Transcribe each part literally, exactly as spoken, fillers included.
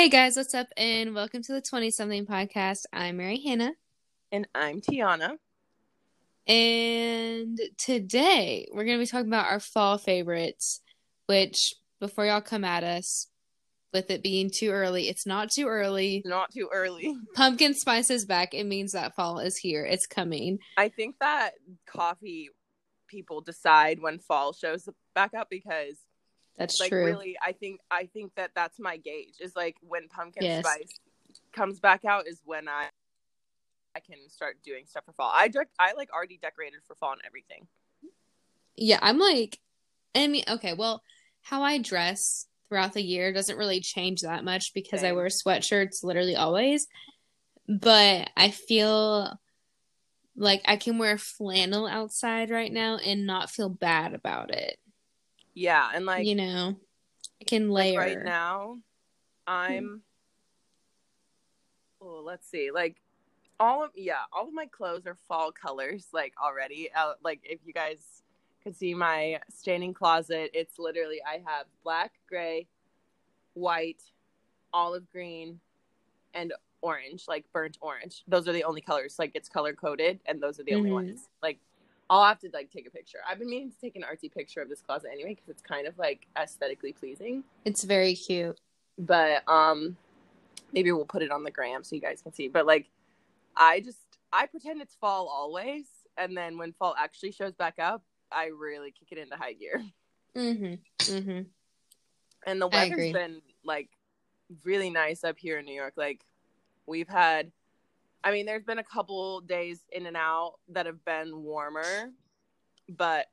Hey guys, what's up, and welcome to the twenty something podcast. I'm Mary Hannah. And I'm Tiana. And today we're going to be talking about our fall favorites, which, before y'all come at us with it being too early, it's not too early. It's not too early. Pumpkin spice is back. It means that fall is here. It's coming. I think that coffee people decide when fall shows back up because... That's like, true. Really, I think I think that that's my gauge. Is like when pumpkin yes. spice comes back out is when I I can start doing stuff for fall. I direct, I like already decorated for fall and everything. Yeah, I'm like, I mean, okay, well, how I dress throughout the year doesn't really change that much because Same. I wear sweatshirts literally always. But I feel like I can wear flannel outside right now and not feel bad about it. Yeah, and like, you know, I can layer. Like right now, I'm, oh, let's see, like, all of, yeah, all of my clothes are fall colors, like, already. Uh, like, if you guys could see my standing closet, it's literally, I have black, gray, white, olive green, and orange, like, burnt orange. Those are the only colors, like, it's color-coded, and those are the mm-hmm. only ones, like. I'll have to, like, take a picture. I've been meaning to take an artsy picture of this closet anyway because it's kind of, like, aesthetically pleasing. It's very cute. But um, maybe we'll put it on the gram so you guys can see. But, like, I just – I pretend it's fall always. And then when fall actually shows back up, I really kick it into high gear. Mm-hmm. Mm-hmm. And the weather's been, like, really nice up here in New York. Like, we've had – I mean, there's been a couple days in and out that have been warmer, but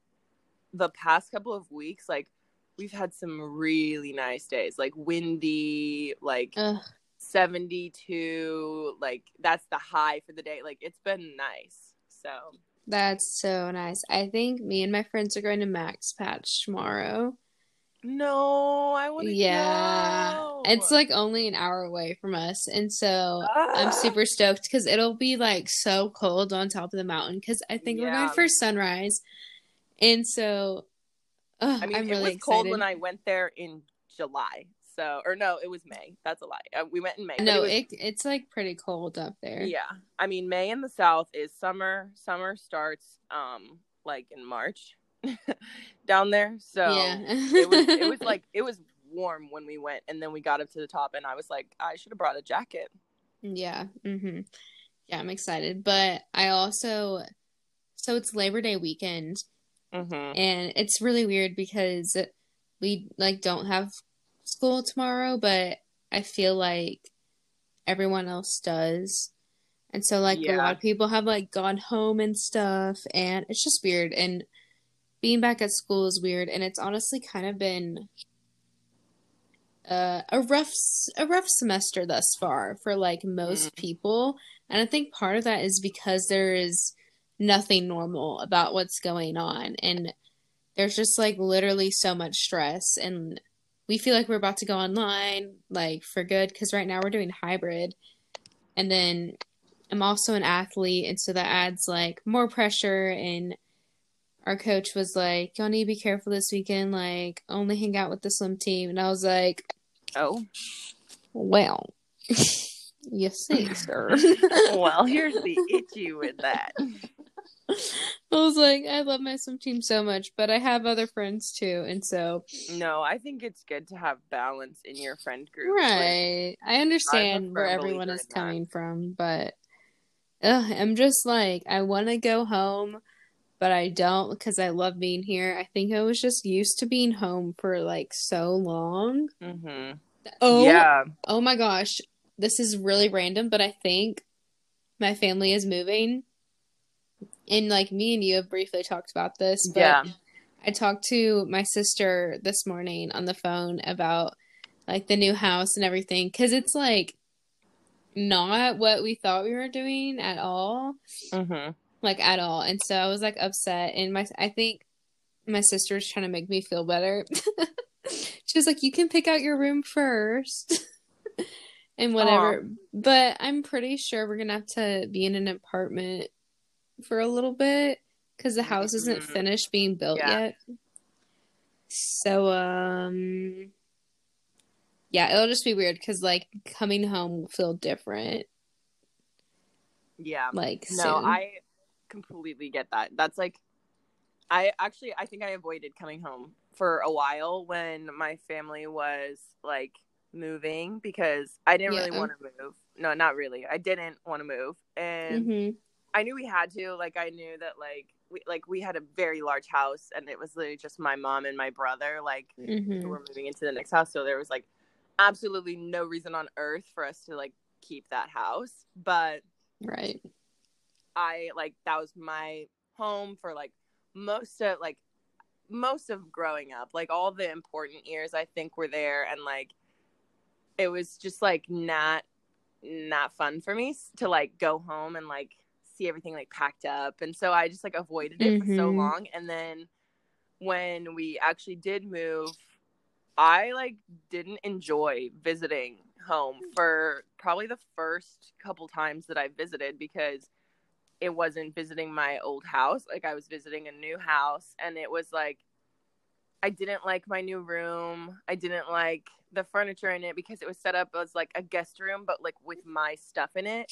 the past couple of weeks, like, we've had some really nice days, like windy, like Ugh. seventy-two, like that's the high for the day. Like, it's been nice. So that's so nice. I think me and my friends are going to Max Patch tomorrow. No, I wouldn't. Yeah, know. It's like only an hour away from us, and so ah. I'm super stoked because it'll be like so cold on top of the mountain. Because I think yeah. we're going for sunrise, and so uh, I mean, I'm it really was excited. Cold when I went there in July. So, or no, it was May. That's a lie. Uh, we went in May. No, it was, it, it's like pretty cold up there. Yeah, I mean, May in the South is summer. Summer starts um like in March. down there so yeah. it was it was like it was warm when we went, and then we got up to the top and I was like, I should have brought a jacket. Yeah. Mm-hmm. Yeah, I'm excited. But I also, so it's Labor Day weekend, mm-hmm. and it's really weird because we like don't have school tomorrow, but I feel like everyone else does. And so like yeah. a lot of people have like gone home and stuff, and it's just weird. And being back at school is weird, and it's honestly kind of been uh, a rough a rough semester thus far for, like, most people. And I think part of that is because there is nothing normal about what's going on, and there's just, like, literally so much stress. And we feel like we're about to go online, like, for good, because right now we're doing hybrid. And then I'm also an athlete, and so that adds, like, more pressure. And our coach was like, y'all need to be careful this weekend. Like, only hang out with the swim team. And I was like, oh, well, you see, sir. Well, here's the issue with that. I was like, I love my swim team so much, but I have other friends too. And so. No, I think it's good to have balance in your friend group. Right. Like, I understand where everyone is coming that. from, but ugh, I'm just like, I want to go home. But I don't, because I love being here. I think I was just used to being home for, like, so long. Mm-hmm. Oh, yeah. Oh, my gosh. This is really random, but I think my family is moving. And, like, me and you have briefly talked about this. But yeah. I talked to my sister this morning on the phone about, like, the new house and everything. Because it's, like, not what we thought we were doing at all. Mm-hmm. Like, at all. And so I was, like, upset. And my I think my sister was trying to make me feel better. She was like, you can pick out your room first. And whatever. Aww. But I'm pretty sure we're going to have to be in an apartment for a little bit. Because the house isn't mm-hmm. finished being built yeah. yet. So, um... Yeah, it'll just be weird because, like, coming home will feel different. Yeah. Like, no, soon. I completely get that. That's, like, I actually, I think I avoided coming home for a while when my family was, like, moving because I didn't yeah. really want to move. No, not really. I didn't want to move. And mm-hmm. I knew we had to. Like, I knew that, like, we, like, we had a very large house, and it was literally just my mom and my brother, like, mm-hmm. who were moving into the next house. So there was, like, absolutely no reason on earth for us to, like, keep that house. But right, I, like, that was my home for, like, most of, like, most of growing up. Like, all the important years, I think, were there. And, like, it was just, like, not not fun for me to, like, go home and, like, see everything, like, packed up. And so I just, like, avoided it mm-hmm. for so long. And then when we actually did move, I, like, didn't enjoy visiting home for probably the first couple times that I visited, because it wasn't visiting my old house. Like, I was visiting a new house, and it was, like, I didn't like my new room. I didn't like the furniture in it because it was set up as, like, a guest room, but, like, with my stuff in it.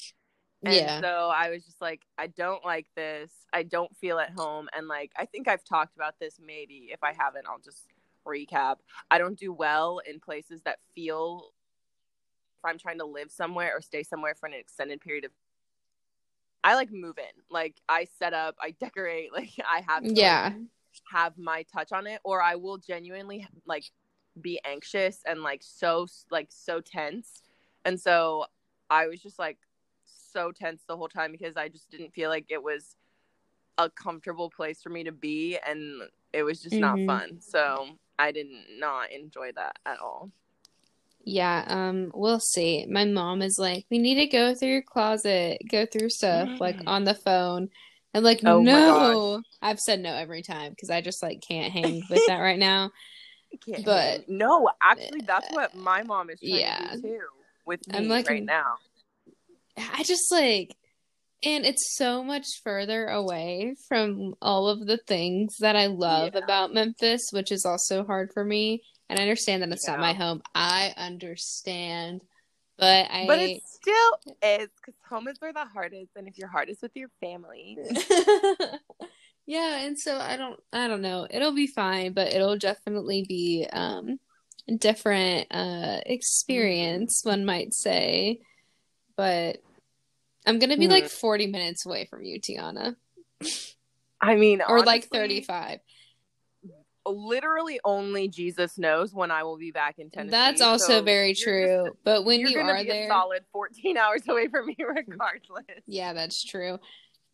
And yeah. so I was just like, I don't like this. I don't feel at home. And, like, I think I've talked about this maybe. If I haven't, I'll just recap. I don't do well in places that feel, if I'm trying to live somewhere or stay somewhere for an extended period of, I, like, move in. Like, I set up, I decorate, like, I have to, yeah. like, have my touch on it, or I will genuinely, like, be anxious and, like, so, like, so tense. And so I was just, like, so tense the whole time because I just didn't feel like it was a comfortable place for me to be, and it was just mm-hmm. not fun. So I did not enjoy that at all. Yeah, um, we'll see. My mom is like, we need to go through your closet, go through stuff, mm-hmm. like, on the phone. I'm like, oh, no. I've said no every time because I just, like, can't hang with that right now. Can't but hang. No, actually, that's what my mom is trying yeah. to do, too, with me I'm like, right now. I just, like, and it's so much further away from all of the things that I love yeah. about Memphis, which is also hard for me. And I understand that it's yeah. not my home. I understand. But I. But it still is, because home is where the heart is, and if your heart is with your family. yeah, and so I don't I don't know. It'll be fine, but it'll definitely be um a different uh experience, one might say. But I'm going to be, mm. like, forty minutes away from you, Tiana. I mean, or, honestly, like, thirty-five. Literally only Jesus knows when I will be back in Tennessee. That's also so very true. Just, but when you are be there... a solid fourteen hours away from me regardless. Yeah, that's true.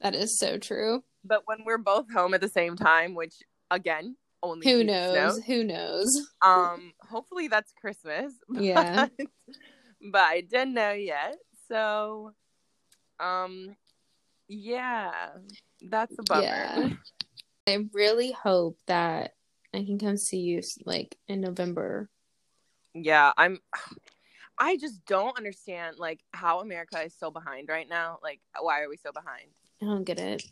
That is so true. But when we're both home at the same time, which, again, only Who Jesus knows? knows. Who knows? Um, hopefully that's Christmas. But, yeah. But I didn't know yet. So, um, yeah, that's a bummer. Yeah. I really hope that I can come see you, like, in November. Yeah, I'm, I just don't understand, like, how America is so behind right now. Like, why are we so behind? I don't get it.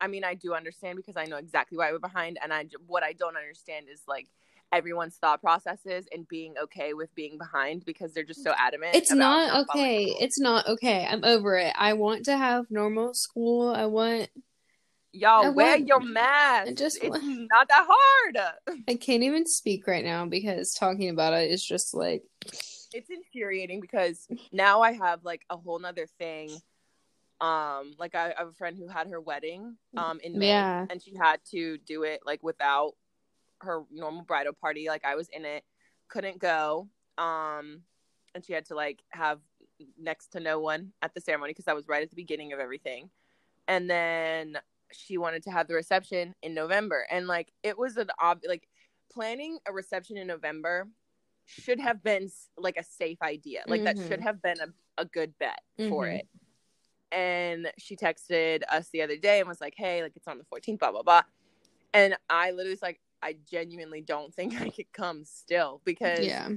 I mean, I do understand because I know exactly why we're behind. And I, what I don't understand is, like, everyone's thought processes and being okay with being behind because they're just so adamant. It's not okay. It's not okay. I'm over it. I want to have normal school. I want y'all I wear want... your mask. I just it's want... not that hard. I can't even speak right now because talking about it is just like it's infuriating because now I have like a whole nother thing. Um, like I, I have a friend who had her wedding um in May yeah. and she had to do it like without her normal bridal party. Like I was in it, couldn't go, um and she had to like have next to no one at the ceremony because that was right at the beginning of everything. And then she wanted to have the reception in November, and like it was an ob- like planning a reception in November should have been like a safe idea, like mm-hmm. that should have been a, a good bet mm-hmm. for it. And she texted us the other day and was like, hey, like it's on the fourteenth, blah blah blah. And I literally was like, I genuinely don't think I could come still because yeah.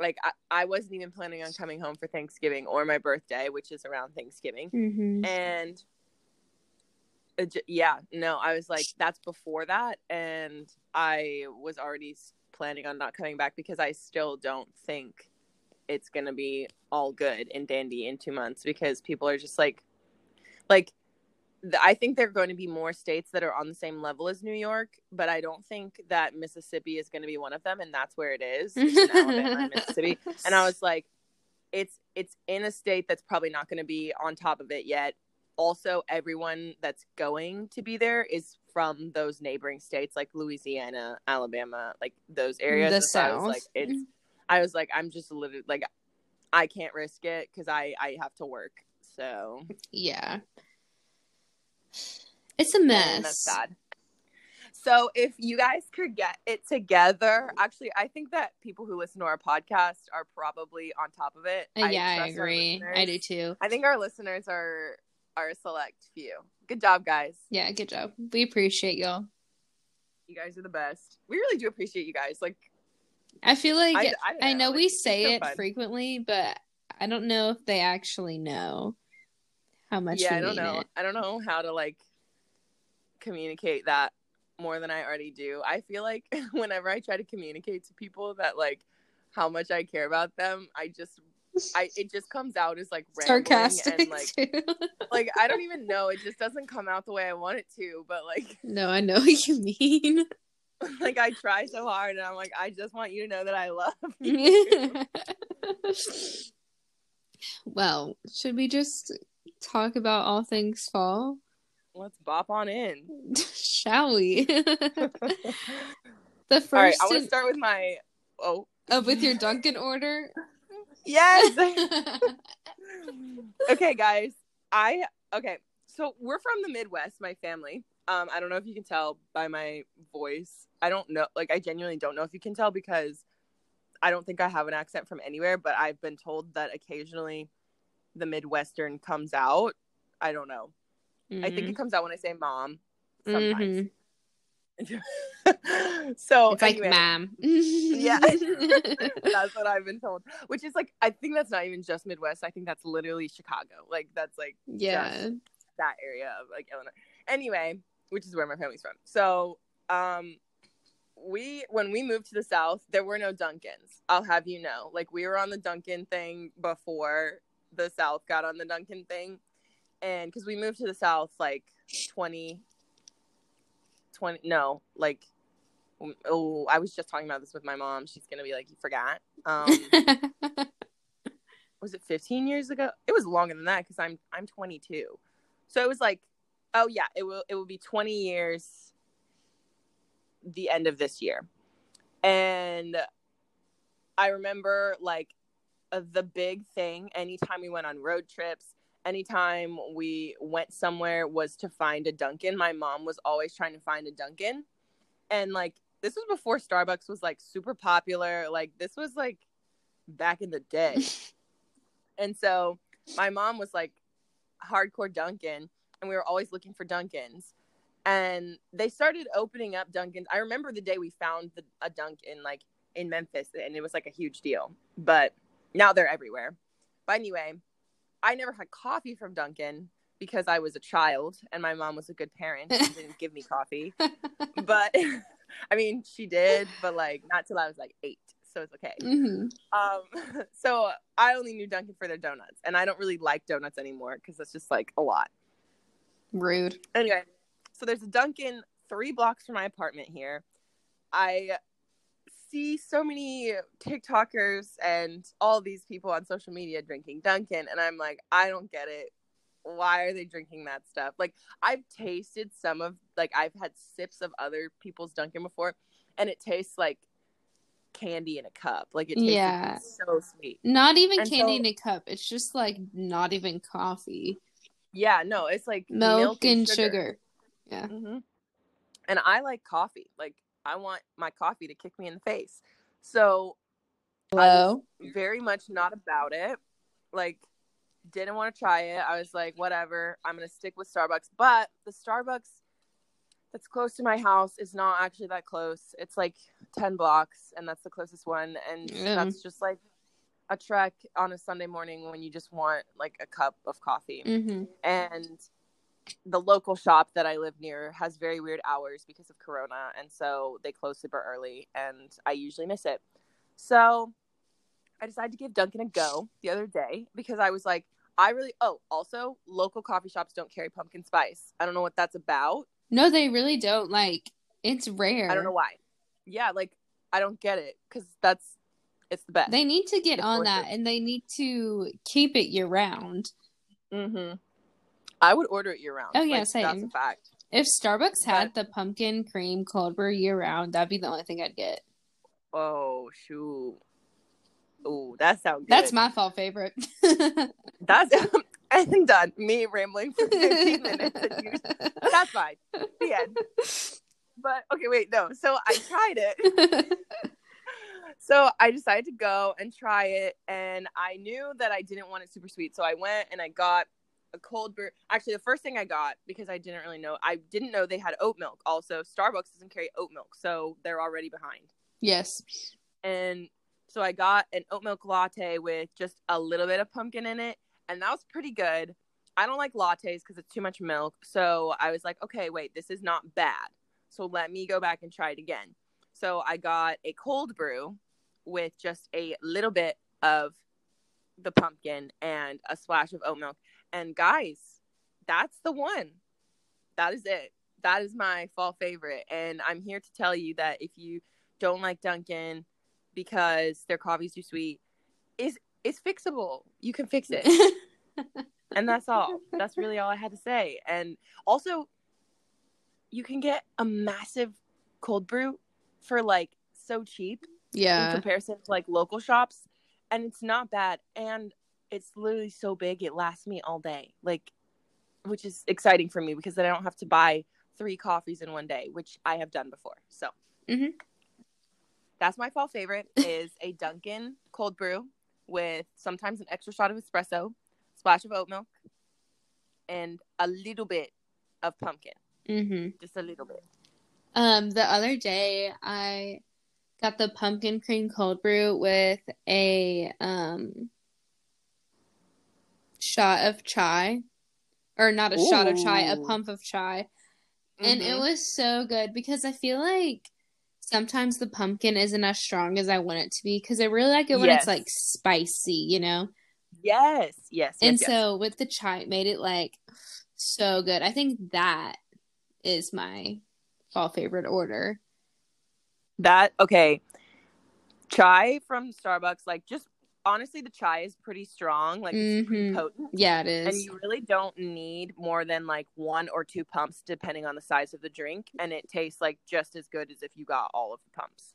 like I, I wasn't even planning on coming home for Thanksgiving or my birthday, which is around Thanksgiving. Mm-hmm. And it, yeah, no, I was like, that's before that. And I was already planning on not coming back because I still don't think it's going to be all good and dandy in two months because people are just like, like, I think there are going to be more states that are on the same level as New York, but I don't think that Mississippi is going to be one of them, and that's where it is. It's in Alabama and Mississippi. And I was like, it's it's in a state that's probably not going to be on top of it yet. Also, everyone that's going to be there is from those neighboring states, like Louisiana, Alabama, like those areas. The so South. I was like, it's, I was like, I'm just literally like, I can't risk it because I I have to work. So yeah. It's a mess. And that's sad. So if you guys could get it together, actually, I think that people who listen to our podcast are probably on top of it. Uh, I yeah, I agree. I do too. I think our listeners are are a select few. Good job, guys. Yeah, good job. We appreciate y'all. You guys are the best. We really do appreciate you guys. Like, I feel like I, I, I know, know like, we say it so frequently, but I don't know if they actually know how much. Yeah, we I don't mean know. It. I don't know how to like communicate that more than I already do. I feel like whenever I try to communicate to people that like how much I care about them, I just I it just comes out as like rambling sarcastic and like too. Like I don't even know. It just doesn't come out the way I want it to. But like no, I know what you mean. Like I try so hard, and I'm like, I just want you to know that I love you. Well, should we just talk about all things fall? Let's bop on in. Shall we? The first. All right, I want to start with my. Oh. Oh, with your Dunkin' order? Yes. Okay, guys. I. Okay. So we're from the Midwest, my family. Um, I don't know if you can tell by my voice. I don't know. Like, I genuinely don't know if you can tell because I don't think I have an accent from anywhere, but I've been told that occasionally the Midwestern comes out. I don't know. Mm-hmm. I think it comes out when I say mom sometimes. Mm-hmm. So it's anyway, like ma'am. Yeah. That's what I've been told. Which is like, I think that's not even just Midwest. I think that's literally Chicago. Like that's like yeah, just that area of like Illinois. Anyway, which is where my family's from. So um we when we moved to the South, there were no Dunkins. I'll have you know. Like we were on the Dunkin' thing before the South got on the Dunkin' thing. And because we moved to the South like twenty, twenty, no, like, oh, I was just talking about this with my mom. She's going to be like, you forgot. Um, was it fifteen years ago? It was longer than that because I'm I'm twenty-two. So it was like, oh, yeah, it will, it will be twenty years the end of this year. And I remember like uh, the big thing anytime we went on road trips. Anytime we went somewhere was to find a Dunkin'. My mom was always trying to find a Dunkin'. And, like, this was before Starbucks was, like, super popular. Like, this was, like, back in the day. And so my mom was, like, hardcore Dunkin'. And we were always looking for Dunkin's. And they started opening up Dunkin's. I remember the day we found the, a Dunkin', like, in Memphis. And it was, like, a huge deal. But now they're everywhere. But anyway, I never had coffee from Dunkin' because I was a child and my mom was a good parent and didn't give me coffee. But I mean, she did, but like not till I was like eight. So it's okay. Mm-hmm. Um, so I only knew Dunkin' for their donuts, and I don't really like donuts anymore because that's just like a lot. Rude. Anyway, so there's a Dunkin' three blocks from my apartment here. I see so many TikTokers and all these people on social media drinking Dunkin', and I'm like, I don't get it. Why are they drinking that stuff? Like, I've tasted some of, like, I've had sips of other people's Dunkin' before, and it tastes like candy in a cup. Like, it tastes yeah. so sweet. Not even and candy so, in a cup. It's just, like, not even coffee. Yeah, no, it's, like, milk, milk and, and sugar. sugar. Yeah. Mm-hmm. And I like coffee. Like, I want my coffee to kick me in the face. So Hello? I was very much not about it. Like, didn't want to try it. I was like, whatever. I'm going to stick with Starbucks. But the Starbucks that's close to my house is not actually that close. It's like ten blocks, and that's the closest one. And mm. that's just like a trek on a Sunday morning when you just want like a cup of coffee. Mm-hmm. And the local shop that I live near has very weird hours because of Corona, and so they close super early, and I usually miss it. So I decided to give Dunkin' a go the other day because I was like, I really, oh, also, local coffee shops don't carry pumpkin spice. I don't know what that's about. No, they really don't. Like, it's rare. I don't know why. Yeah, like, I don't get it because that's, it's the best. They need to get it's on that, it. And they need to keep it year-round. Mm-hmm. I would order it year-round. Oh, yeah, like, same. That's a fact. If Starbucks had but, the pumpkin cream cold brew year-round, that'd be the only thing I'd get. Oh, shoot. Oh, that sounds good. That's my fall favorite. That's I'm done. Me rambling for fifteen minutes. That's fine. The end. But okay, wait, no. So I tried it. So I decided to go and try it, and I knew that I didn't want it super sweet. So I went and I got a cold brew. Actually, the first thing I got, because I didn't really know, I didn't know they had oat milk. Also, Starbucks doesn't carry oat milk, so they're already behind. Yes. And so I got an oat milk latte with just a little bit of pumpkin in it, and that was pretty good. I don't like lattes because it's too much milk, so I was like, okay, wait, this is not bad. So let me go back and try it again. So I got a cold brew with just a little bit of the pumpkin and a splash of oat milk. And guys, that's the one. That is it. That is my fall favorite. And I'm here to tell you that if you don't like Dunkin', because their coffee's too sweet, is is fixable. You can fix it. And that's all. That's really all I had to say. And also, you can get a massive cold brew for, like, so cheap. Yeah. In comparison to, like, local shops. And it's not bad. And it's literally so big, it lasts me all day. Like, which is exciting for me because then I don't have to buy three coffees in one day, which I have done before. So. Mm-hmm. That's my fall favorite, is a Dunkin' cold brew with sometimes an extra shot of espresso, splash of oat milk, and a little bit of pumpkin. Mm-hmm. Just a little bit. Um, the other day, I got the pumpkin cream cold brew with a um shot of chai. Or not a Ooh. shot of chai, a pump of chai. Mm-hmm. And it was so good because I feel like sometimes the pumpkin isn't as strong as I want it to be because I really like it when yes. it's, like, spicy, you know? Yes, yes, yes. And yes. so with the chai, it made it, like, so good. I think that is my fall favorite order. That, okay. Chai from Starbucks, like, just, honestly, the chai is pretty strong. Like, mm-hmm. it's pretty potent. Yeah, it is. And you really don't need more than, like, one or two pumps depending on the size of the drink. And it tastes, like, just as good as if you got all of the pumps.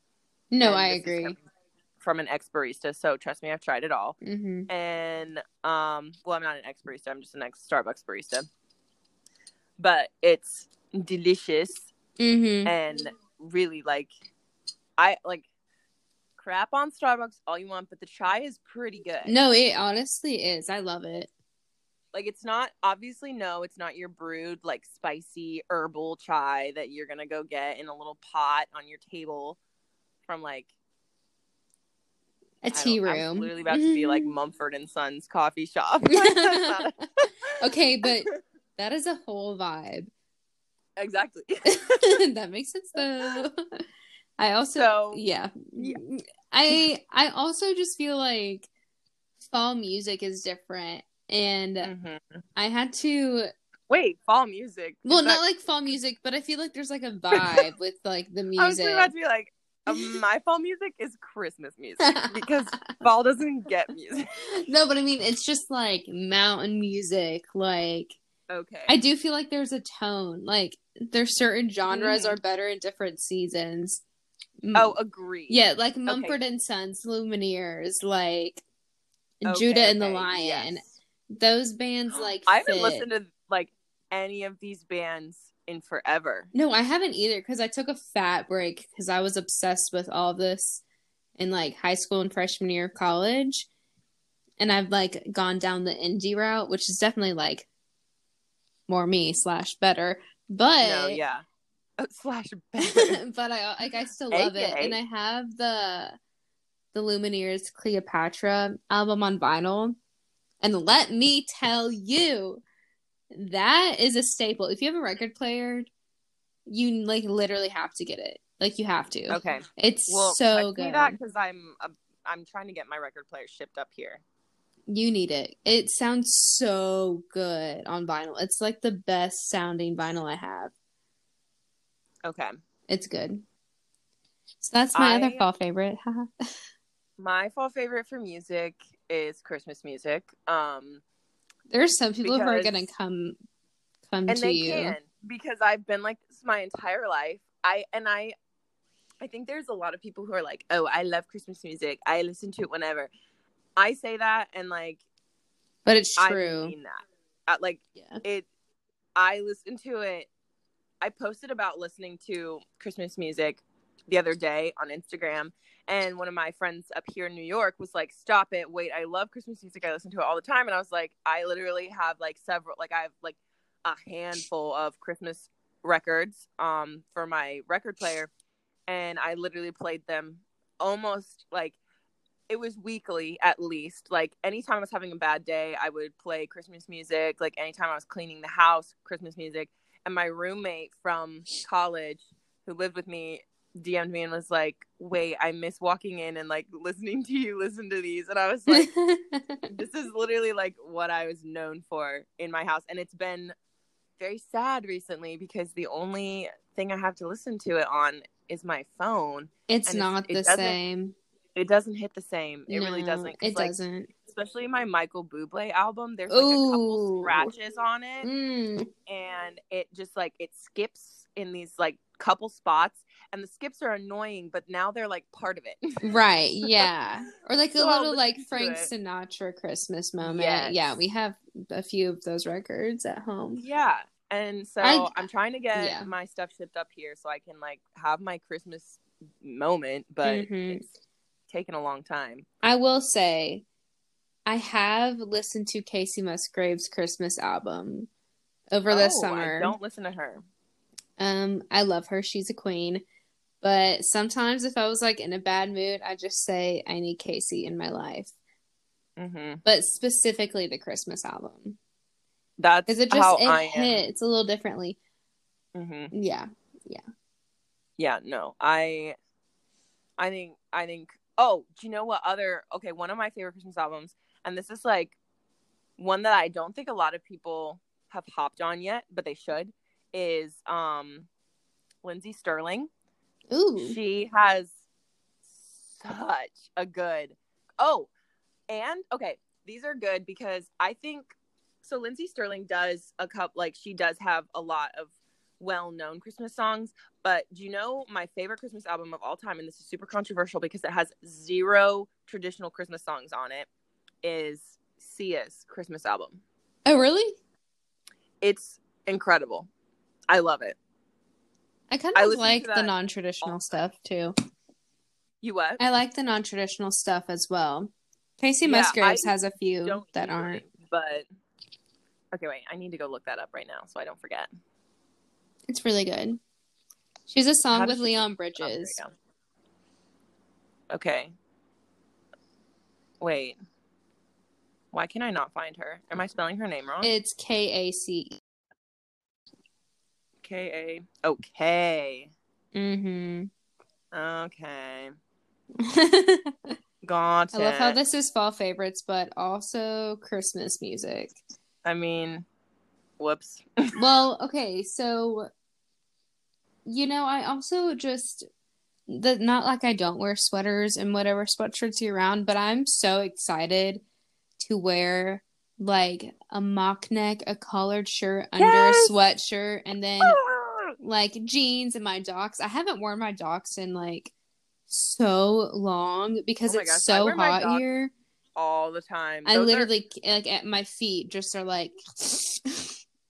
No, and I agree. From an ex-barista. So, trust me, I've tried it all. Mm-hmm. And, um, well, I'm not an ex-barista. I'm just an ex-Starbucks barista. But it's delicious. Mm-hmm. And really, like, I, like, crap on Starbucks all you want, but the chai is pretty good. No, it honestly is. I love it. Like, it's not, obviously, no, it's not your brewed, like, spicy herbal chai that you're gonna go get in a little pot on your table from, like, a tea room. I was literally about to be like Mumford and Sons coffee shop. a- okay, but that is a whole vibe. Exactly. That makes sense though. I also, so, yeah. yeah, I I also just feel like fall music is different, and mm-hmm. I had to wait. Fall music? Well, is not that... like fall music, but I feel like there's like a vibe with like the music. I was about to be like, my fall music is Christmas music because fall doesn't get music. No, but I mean, it's just like mountain music, like. Okay. I do feel like there's a tone. Like, there's certain genres mm. are better in different seasons. Oh, agreed. Yeah, like Mumford okay. and Sons, Lumineers, like okay, Judah okay. and the Lion. Yes. Those bands, like, I haven't fit. listened to, like, any of these bands in forever. No, I haven't either, because I took a fat break, because I was obsessed with all this in, like, high school and freshman year of college. And I've, like, gone down the indie route, which is definitely, like, more me slash better. But... No, yeah. Oh, slash better. But I like I still love A K A. It. And I have the the Lumineers Cleopatra album on vinyl. And let me tell you, That is a staple. If you have a record player, you like literally have to get it. Like you have to. Okay. It's well, so I good. I do that because I'm a, I'm trying to get my record player shipped up here. You need it. It sounds so good on vinyl. It's like the best sounding vinyl I have. Okay. It's good. So that's my I, other fall favorite. My fall favorite for music is Christmas music. Um, There's some people because, who are going to come come and to they you. Can, because I've been like this my entire life. I and I I think there's a lot of people who are like, oh, I love Christmas music. I listen to it whenever. I say that and like but it's true. I mean that. I, like yeah. it I listen to it. I posted about listening to Christmas music the other day on Instagram, and one of my friends up here in New York was like, stop it, wait, I love Christmas music. I listen to it all the time. And I was like, I literally have like several like I have like a handful of Christmas records um for my record player, and I literally played them almost like it was weekly at least. Like anytime I was having a bad day, I would play Christmas music. Like anytime I was cleaning the house, Christmas music. And my roommate from college who lived with me D M'd me and was like, wait, I miss walking in and like listening to you listen to these. And I was like, this is literally like what I was known for in my house. And it's been very sad recently because the only thing I have to listen to it on is my phone. It's not it's, the it same. It doesn't hit the same. It no, really doesn't. It like, doesn't. Especially my Michael Bublé album. There's like Ooh. a couple scratches on it. Mm. And it just like, it skips in these like couple spots. And the skips are annoying, but now they're like part of it. Right. Yeah. Or like so a little like Frank Sinatra Christmas moment. Yes. Yeah. We have a few of those records at home. Yeah. And so I, I'm trying to get yeah. my stuff shipped up here so I can like have my Christmas moment. But mm-hmm. it's taken a long time. I will say I have listened to Kacey Musgraves' Christmas album over oh, the summer. I don't listen to her. Um, I love her. She's a queen. But sometimes if I was like in a bad mood, I just say I need Kacey in my life. Mm-hmm. But specifically the Christmas album. That's because it just how it I hits am. a little differently. Mm-hmm. Yeah, yeah, yeah. No, I, I think, I think. Oh, do you know what other? Okay, one of my favorite Christmas albums, and this is like one that I don't think a lot of people have hopped on yet, but they should. Is um, Lindsey Stirling. Ooh. She has such a good. Oh, and okay, these are good because I think so. Lindsey Stirling does a couple, like she does have a lot of well-known Christmas songs. But do you know my favorite Christmas album of all time? And this is super controversial because it has zero traditional Christmas songs on it. Is Sia's Christmas album? Oh, really? It's incredible. I love it. I kind of I like the non-traditional stuff too. You what? I like the non-traditional stuff as well. Kacey yeah, Musgraves I has a few that aren't. It, but okay, wait. I need to go look that up right now so I don't forget. It's really good. She has a song with Leon Bridges. Oh, okay. Wait. Why can I not find her? Am I spelling her name wrong? It's K A C E. K A. Okay. Mm hmm. Okay. Got it. I love how this is fall favorites, but also Christmas music. I mean, whoops. Well, okay. So, you know, I also just, the, not like I don't wear sweaters and whatever sweatshirts year round, but I'm so excited to wear like a mock neck, a collared shirt under yes! a sweatshirt, and then like jeans and my Docs. I haven't worn my Docs in like so long because oh it's gosh, so hot here all the time. I Those literally are... like at my feet just are like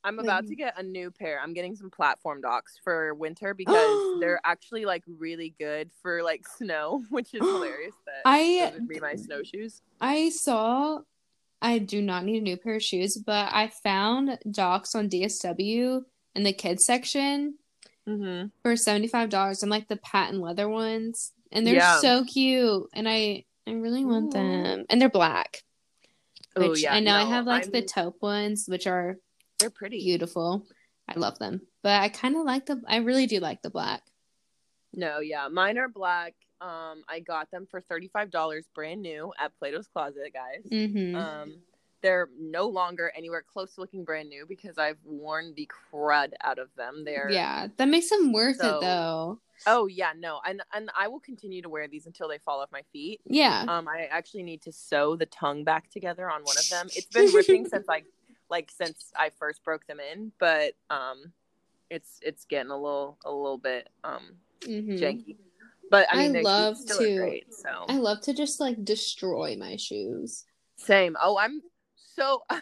I'm about to get a new pair. I'm getting some platform Docs for winter because they're actually like really good for like snow, which is hilarious that I those would be my snowshoes. I saw I do not need a new pair of shoes, but I found Docs on D S W in the kids section mm-hmm. for seventy-five dollars. I'm like the patent leather ones, and they're yeah. so cute, and I, I really want Ooh. them. And they're black. Oh yeah. And now no, I have like I'm... the taupe ones, which are They're pretty. Beautiful. I love them. But I kind of like the, I really do like the black. No, yeah. Mine are black. Um, I got them for thirty-five dollars brand new at Plato's Closet, guys. Mm-hmm. Um, they're no longer anywhere close to looking brand new because I've worn the crud out of them. They're yeah, that makes them worth so, it though. Oh yeah, no, and and I will continue to wear these until they fall off my feet. Yeah. Um, I actually need to sew the tongue back together on one of them. It's been ripping since like like since I first broke them in, but um, it's it's getting a little a little bit um mm-hmm. janky. But I, mean, I love still to. Great, so. I love to just like destroy my shoes. Same. Oh, I'm so uh,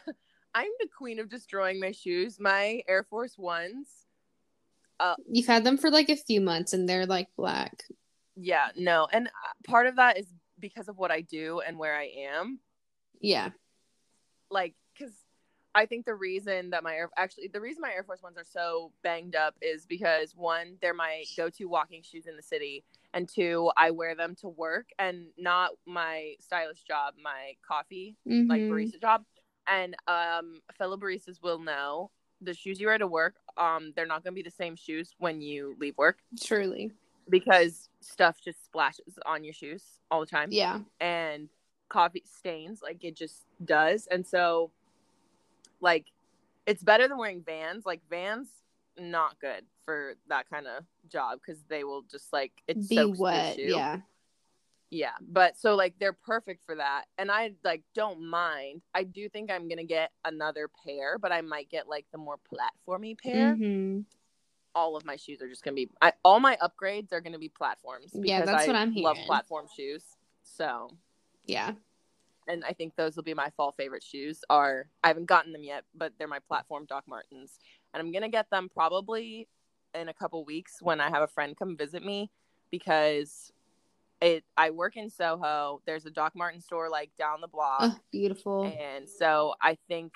I'm the queen of destroying my shoes. My Air Force Ones. Uh, You've had them for like a few months, and they're like black. Yeah. No. And part of that is because of what I do and where I am. Yeah. Like, because I think the reason that my Air actually the reason my Air Force Ones are so banged up is because one, they're my go-to walking shoes in the city. And two, I wear them to work and not my stylist job, my coffee, mm-hmm. like barista job. And um, fellow baristas will know the shoes you wear to work, um, they're not going to be the same shoes when you leave work. Truly. Because stuff just splashes on your shoes all the time. Yeah. And coffee stains, like it just does. And so, like, it's better than wearing Vans. Like, Vans, not good for that kind of job because they will just like it's be wet. Yeah, yeah. But so like they're perfect for that, and I like don't mind. I do think I'm gonna get another pair, but I might get like the more platformy pair. Mm-hmm. All of my shoes are just gonna be. I, all my upgrades are gonna be platforms. Because yeah, that's I what I'm hearing. Love platform shoes. So yeah, and I think those will be my fall favorite shoes. Are I haven't gotten them yet, but they're my platform Doc Martens. And I'm going to get them probably in a couple weeks when I have a friend come visit me because it. I work in Soho. There's a Doc Martens store like down the block. Oh, beautiful. And so I think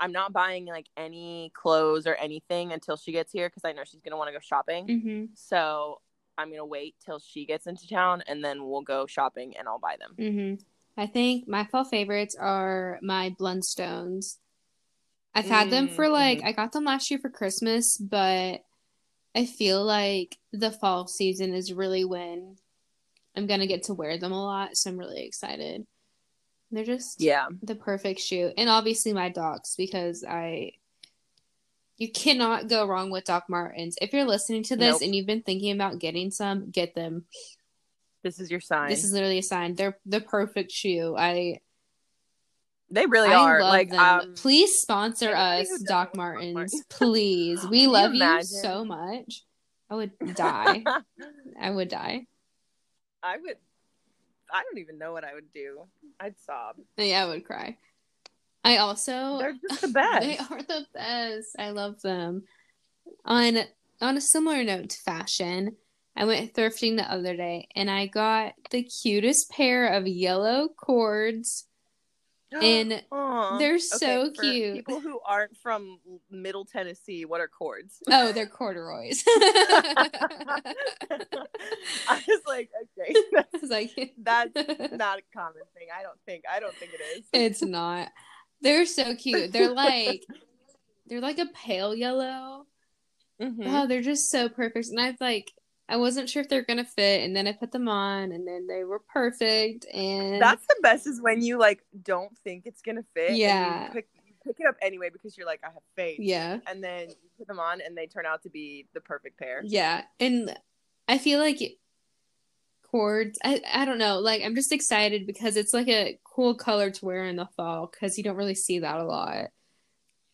I'm not buying like any clothes or anything until she gets here because I know she's going to want to go shopping. Mm-hmm. So I'm going to wait till she gets into town and then we'll go shopping and I'll buy them. Mm-hmm. I think my fall favorites are my Blundstones. I've had them for, like, mm-hmm. I got them last year for Christmas, but I feel like the fall season is really when I'm going to get to wear them a lot, so I'm really excited. They're just yeah. the perfect shoe. And obviously my Docs, because I, you cannot go wrong with Doc Martens. If you're listening to this nope. and you've been thinking about getting some, get them. This is your sign. This is literally a sign. They're the perfect shoe. I... They really I are. Love like, them. Um, please sponsor us, Doc Martens. Martin. Please, we love you, you so much. I would die. I would die. I would. I don't even know what I would do. I'd sob. Yeah, I would cry. I also. They're just the best. They are the best. I love them. On on a similar note to fashion, I went thrifting the other day, and I got the cutest pair of yellow cords. And Aww. They're so okay, cute. People who aren't from Middle Tennessee, what are cords? Oh, they're corduroys. I was like, okay, that's, I was like, that's not a common thing. I don't think. I don't think it is. It's not. They're so cute. They're like, they're like a pale yellow. Mm-hmm. Oh, they're just so perfect. And I've like. I wasn't sure if they're gonna fit, and then I put them on, and then they were perfect. And that's the best is when you like don't think it's gonna fit. Yeah, and you pick, you pick it up anyway because you're like, I have faith. Yeah, and then you put them on, and they turn out to be the perfect pair. Yeah, and I feel like cords. I I don't know. Like I'm just excited because it's like a cool color to wear in the fall because you don't really see that a lot.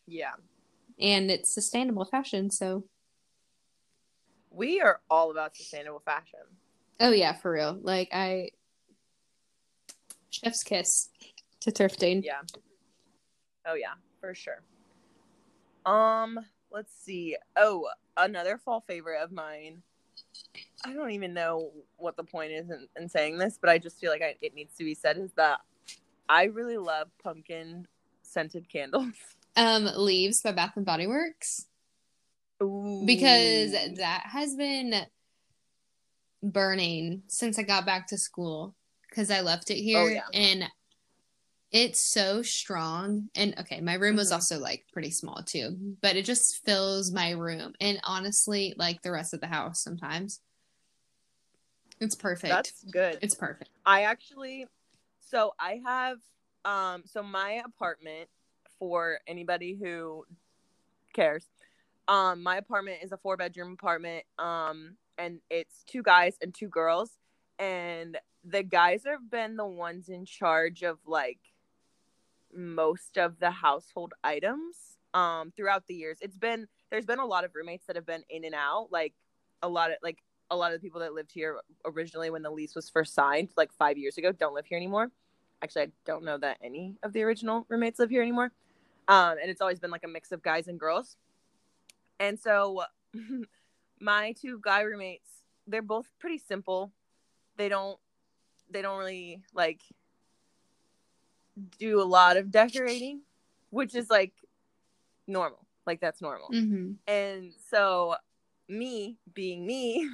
Yeah, and it's sustainable fashion, so. We are all about sustainable fashion. Oh, yeah, for real. Like, I... Chef's kiss to thrifting. Yeah. Oh, yeah, for sure. Um, let's see. Oh, another fall favorite of mine. I don't even know what the point is in, in saying this, but I just feel like I, it needs to be said is that I really love pumpkin-scented candles. Um, Leaves by Bath and Body Works. Because that has been burning since I got back to school because I left it here. Oh, yeah. And It's so strong. And okay, my room was also like pretty small too, but it just fills my room. And honestly, like the rest of the house sometimes. It's perfect. That's good. It's perfect. I actually, so I have, um, so my apartment, for anybody who cares, um, my apartment is a four bedroom apartment. Um, and it's two guys and two girls. And the guys have been the ones in charge of like, most of the household items um throughout the years. It's been there's been a lot of roommates that have been in and out, like a lot of like a lot of the people that lived here originally when the lease was first signed like five years ago don't live here anymore. Actually, I don't know that any of the original roommates live here anymore. Um and it's always been like a mix of guys and girls. And so my two guy roommates, they're both pretty simple. They don't they don't really like do a lot of decorating, which is like normal, like that's normal. Mm-hmm. And so me being me,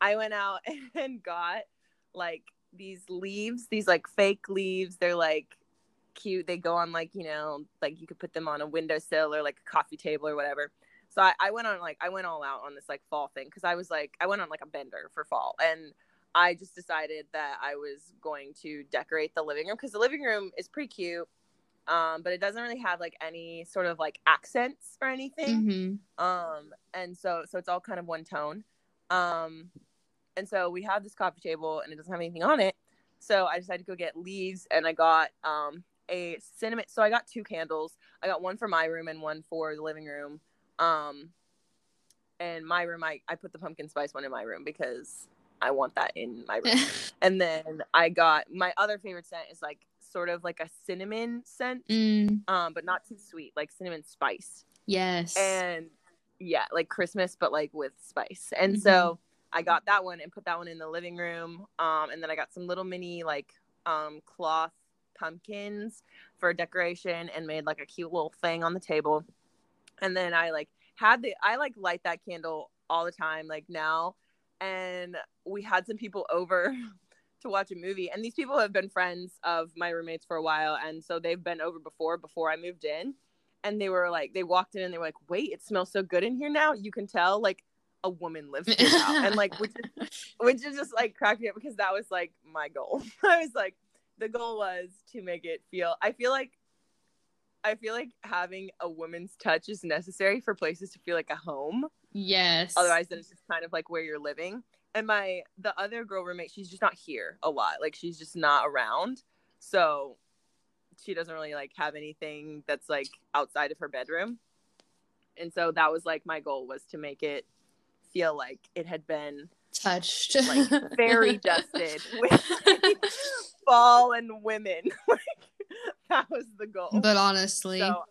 I went out and got like these leaves, these like fake leaves. They're like cute. They go on like, you know, like you could put them on a windowsill or like a coffee table or whatever. So I, I went on like I went all out on this like fall thing because I was like I went on like a bender for fall, and I just decided that I was going to decorate the living room because the living room is pretty cute, um, but it doesn't really have like any sort of like accents or anything. Mm-hmm. Um, and so, so it's all kind of one tone. Um, and so we have this coffee table and it doesn't have anything on it. So I decided to go get leaves, and I got um, a cinnamon. So I got two candles. I got one for my room and one for the living room. Um, and my room, I, I put the pumpkin spice one in my room because I want that in my room. And then I got my other favorite scent is like sort of like a cinnamon scent, mm. um, but not too sweet, like cinnamon spice. Yes. And yeah, like Christmas, but like with spice. And mm-hmm. so I got that one and put that one in the living room. Um, and then I got some little mini like um, cloth pumpkins for decoration and made like a cute little thing on the table. And then I like had the, I like light that candle all the time. Like now. And we had some people over to watch a movie, and these people have been friends of my roommates for a while, and so they've been over before before I moved in, and they were like, they walked in and they were like, wait, it smells so good in here now. You can tell like a woman lives here now. And like which is, which is just like cracked me up because that was like my goal. I was like, the goal was to make it feel, I feel like I feel like having a woman's touch is necessary for places to feel like a home. Yes. Otherwise, then it's just kind of like where you're living. And my, the other girl roommate, she's just not here a lot. Like, she's just not around. So she doesn't really like have anything that's like outside of her bedroom. And so that was like my goal, was to make it feel like it had been touched, like fairy dusted with fallen women. Like, that was the goal. But honestly, so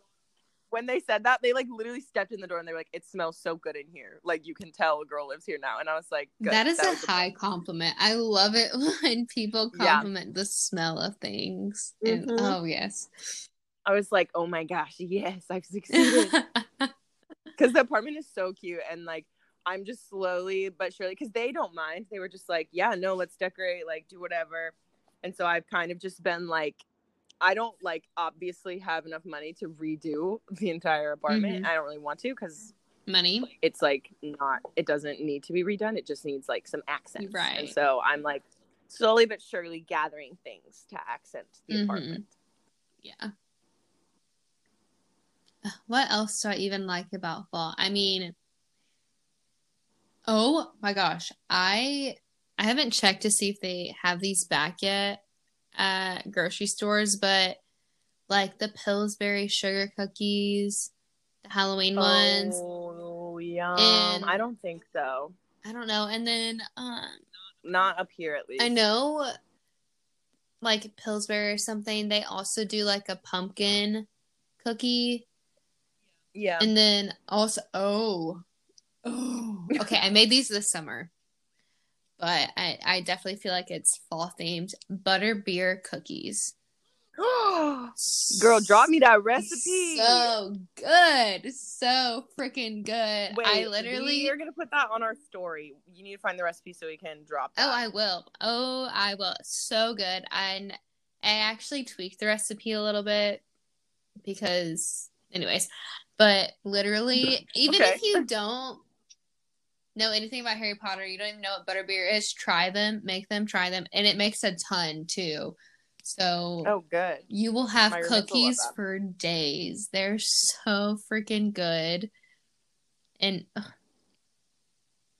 when they said that, they like literally stepped in the door and they were like, it smells so good in here, like you can tell a girl lives here now. And I was like, good. that is that a high compliment. I love it when people compliment yeah. the smell of things. Mm-hmm. And oh yes, I was like, oh my gosh, yes, I've succeeded. Because the apartment is so cute, and like I'm just slowly but surely, because they don't mind, they were just like, yeah, no, let's decorate, like do whatever. And so I've kind of just been like, I don't like obviously have enough money to redo the entire apartment. Mm-hmm. I don't really want to because money. It's like not. It doesn't need to be redone. It just needs like some accents. Right. And so I'm like slowly but surely gathering things to accent the mm-hmm. apartment. Yeah. What else do I even like about fall? I mean, oh my gosh, I I haven't checked to see if they have these back yet at grocery stores, but like the Pillsbury sugar cookies, the Halloween oh, ones. Oh, yum. And I don't think so. I don't know. And then um not up here at least. I know like Pillsbury or something, they also do like a pumpkin cookie. Yeah. And then also oh. Oh. Okay, I made these this summer. But I, I definitely feel like it's fall themed. Butterbeer cookies. Girl, drop me that recipe. So good. So freaking good. Wait, I literally. You're going to put that on our story. You need to find the recipe so we can drop that. Oh, I will. Oh, I will. So good. And I actually tweaked the recipe a little bit because, anyways, but literally, even okay. if you don't know anything about Harry Potter, you don't even know what butterbeer is, try them, make them, try them, and it makes a ton, too. So oh, good. You will have My cookies for days. They're so freaking good. And ugh.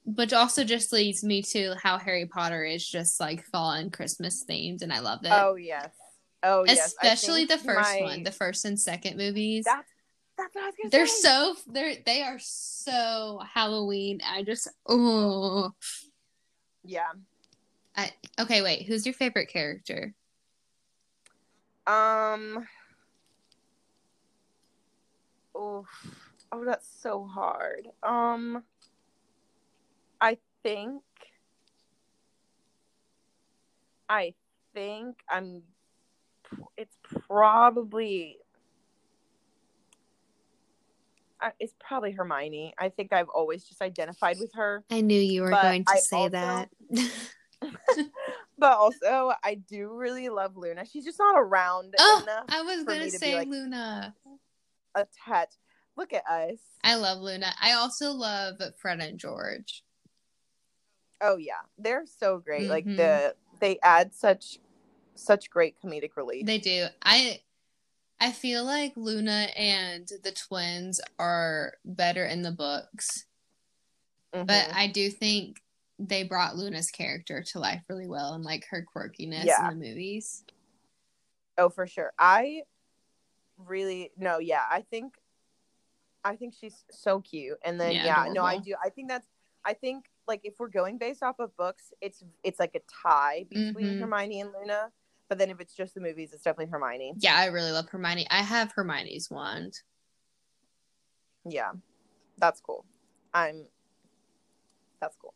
But also just leads me to how Harry Potter is just like fall and Christmas themed, and I love it. Oh yes. Oh yes. Especially the first my... one, the first and second movies. That's, that's what I was gonna they're say. so they're they are so Halloween. I just oh yeah. I, okay, wait. Who's your favorite character? Um. Oh, oh, that's so hard. Um. I think I think I'm it's probably it's probably Hermione. I think I've always just identified with her. I knew you were going to I say also, that. But also I do really love Luna. She's just not around oh, enough. I was going to say like, Luna. Attached. Look at us. I love Luna. I also love Fred and George. Oh yeah, they're so great. Mm-hmm. Like the they add such such great comedic relief. They do. I I feel like Luna and the twins are better in the books. Mm-hmm. But I do think they brought Luna's character to life really well and like her quirkiness yeah. in the movies. Oh, for sure. I really no, yeah. I think I think she's so cute. And then yeah, yeah no, I do. I think that's I think like if we're going based off of books, it's it's like a tie between mm-hmm. Hermione and Luna. But then if it's just the movies, it's definitely Hermione. Yeah, I really love Hermione. I have Hermione's wand. Yeah, that's cool. I'm. That's cool.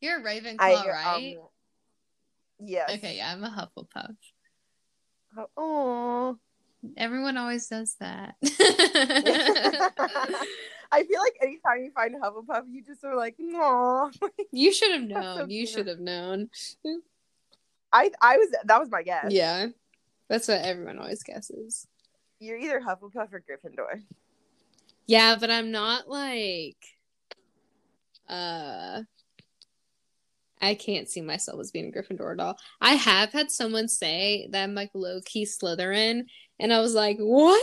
You're a Ravenclaw, I, right? Um, yes. Okay. Yeah, I'm a Hufflepuff. Oh. oh. Everyone always does that. I feel like anytime you find Hufflepuff, you just are like, "Aw." You should have known. So you should have known. I I was that was my guess. Yeah, that's what everyone always guesses. You're either Hufflepuff or Gryffindor. Yeah, but I'm not like. Uh, I can't see myself as being Gryffindor at all. I have had someone say that I'm like low key Slytherin. And I was like, what?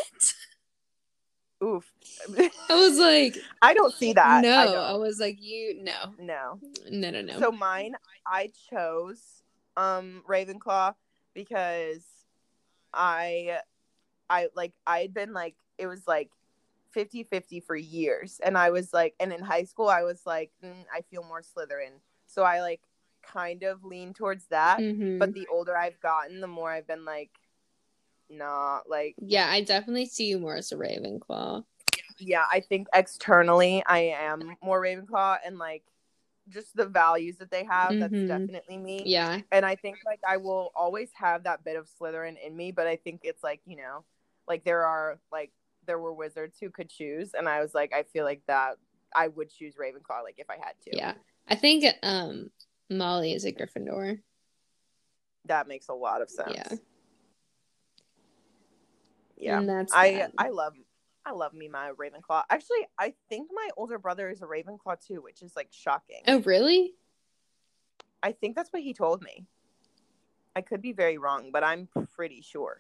Oof. I was like... I don't see that. No. I, I was like, you... No. No. No, no, no. So mine, I chose um, Ravenclaw because I... I, like, I had been, like... It was, like, fifty-fifty for years. And I was, like... And in high school, I was, like, mm, I feel more Slytherin. So I, like, kind of leaned towards that. Mm-hmm. But the older I've gotten, the more I've been, like... Nah, like yeah, I definitely see you more as a Ravenclaw. Yeah, I think externally I am more Ravenclaw, and like just the values that they have, mm-hmm. that's definitely me. Yeah, and I think like I will always have that bit of Slytherin in me, but I think it's like you know, like there are like there were wizards who could choose, and I was like I feel like that I would choose Ravenclaw like if I had to. Yeah, I think um Molly is a Gryffindor. That makes a lot of sense. Yeah. Yeah, and that's I bad. I love I love me my Ravenclaw. Actually, I think my older brother is a Ravenclaw too, which is like shocking. Oh, really? I think that's what he told me. I could be very wrong, but I'm pretty sure.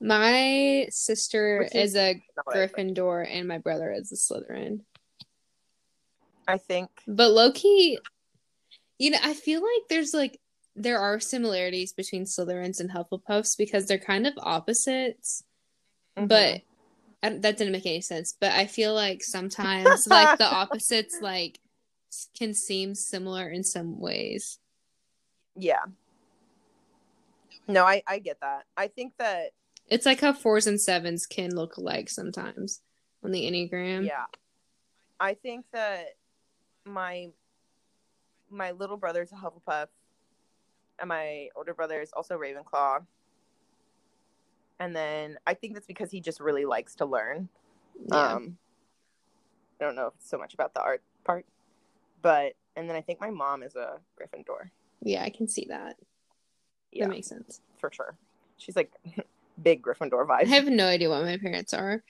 My sister is, is a Gryffindor, and my brother is a Slytherin. I think, but low-key, you know, I feel like there's like. There are similarities between Slytherins and Hufflepuffs because they're kind of opposites, mm-hmm. but I, that didn't make any sense. But I feel like sometimes, like the opposites, like can seem similar in some ways. Yeah. No, I I get that. I think that it's like how fours and sevens can look alike sometimes on the Enneagram. Yeah, I think that my my little brother's a Hufflepuff. And my older brother is also Ravenclaw. And then I think that's because he just really likes to learn. Yeah. Um, I don't know if it's so much about the art part. But, and then I think my mom is a Gryffindor. Yeah, I can see that. Yeah, that makes sense. For sure. She's like big Gryffindor vibe. I have no idea what my parents are.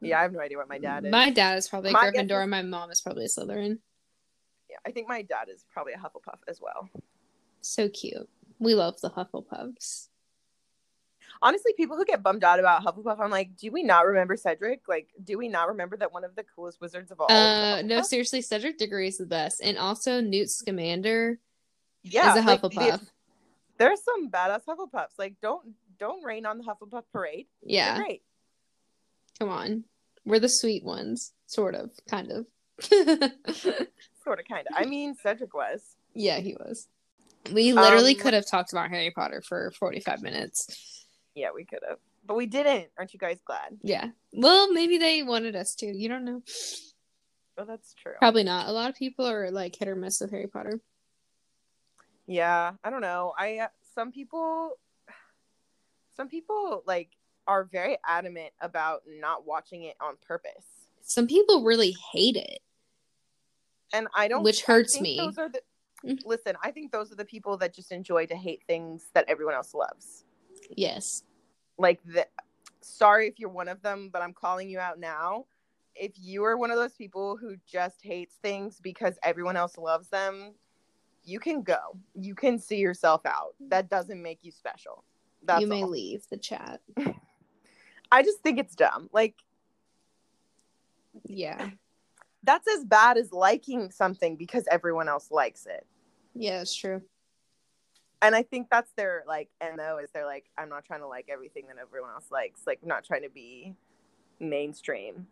Yeah, I have no idea what my dad is. My dad is probably my Gryffindor guess- and my mom is probably a Slytherin. Yeah, I think my dad is probably a Hufflepuff as well. So cute. We love the Hufflepuffs. Honestly, people who get bummed out about Hufflepuff, I'm like, do we not remember Cedric? Like, do we not remember that one of the coolest wizards of all? Uh, no, seriously, Cedric Diggory is the best. And also Newt Scamander yeah, is a Hufflepuff. Like, the, there's some badass Hufflepuffs. Like, don't don't rain on the Hufflepuff parade. Yeah. They're great. Come on. We're the sweet ones. Sort of. Kind of. Sort of, kind of. I mean, Cedric was. Yeah, he was. We literally um, could have talked about Harry Potter for forty-five minutes. Yeah, we could have. But we didn't. Aren't you guys glad? Yeah. Well, maybe they wanted us to. You don't know. Well, that's true. Probably not. A lot of people are, like, hit or miss with Harry Potter. Yeah. I don't know. I uh, some people... Some people, like, are very adamant about not watching it on purpose. Some people really hate it. And I don't... Which hurts me. Those are the, mm-hmm. Listen, I think those are the people that just enjoy to hate things that everyone else loves. Yes. Like, the, sorry if you're one of them, but I'm calling you out now. If you are one of those people who just hates things because everyone else loves them, you can go. You can see yourself out. That doesn't make you special. That's you may all. Leave the chat. I just think it's dumb. Like, yeah. That's as bad as liking something because everyone else likes it. Yeah, that's true. And I think that's their, like, M O is they're like, I'm not trying to like everything that everyone else likes. Like, I'm not trying to be mainstream.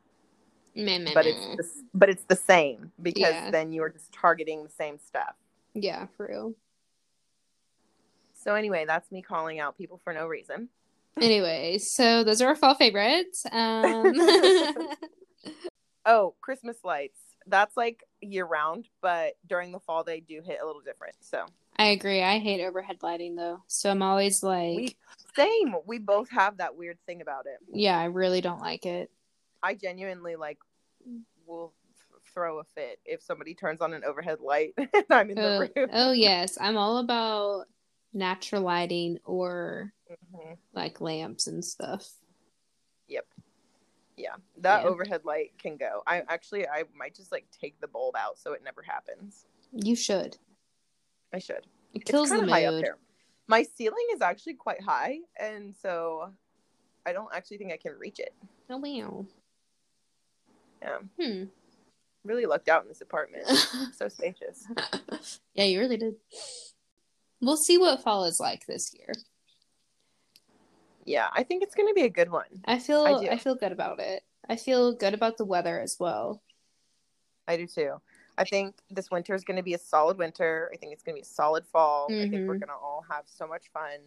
Mm-hmm. But it's the, but it's the same because yeah. Then you are just targeting the same stuff. Yeah, for real. So anyway, that's me calling out people for no reason. Anyway, so those are our fall favorites. Um... oh, Christmas lights. That's, like, year-round, but during the fall, they do hit a little different, so. I agree. I hate overhead lighting, though, so I'm always, like... We, same! We both have that weird thing about it. Yeah, I really don't like it. I genuinely, like, will f- throw a fit if somebody turns on an overhead light and I'm in oh, the room. Oh, yes. I'm all about natural lighting or, mm-hmm. like, lamps and stuff. Yep. Yeah, that yeah. overhead light can go. I actually, I might just like take the bulb out so it never happens. You should. I should. It kills the mood. High up there. My ceiling is actually quite high, and so I don't actually think I can reach it. Oh wow. Yeah. Hmm. Really lucked out in this apartment. So spacious. Yeah, you really did. We'll see what fall is like this year. Yeah, I think it's going to be a good one. I feel I, I feel good about it. I feel good about the weather as well. I do too. I think this winter is going to be a solid winter. I think it's going to be a solid fall. Mm-hmm. I think we're going to all have so much fun.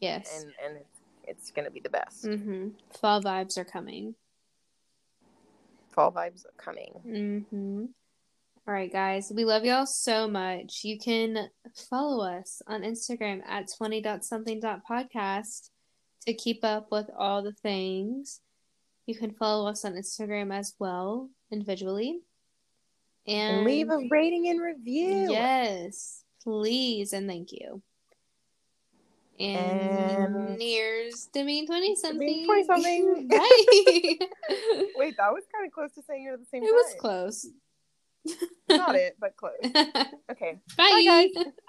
Yes. And and it's going to be the best. Mm-hmm. Fall vibes are coming. Fall vibes are coming. Mm-hmm. All right, guys. We love y'all so much. You can follow us on Instagram at twenty dot something dot podcast to keep up with all the things. You can follow us on Instagram as well, individually. And leave a rating and review. Yes, please and thank you. And, and here's Demi twenty-something. twenty-something. Bye. Wait, that was kind of close to saying you're at the same time. It was close. Not it, but close. Okay. Bye, Bye guys.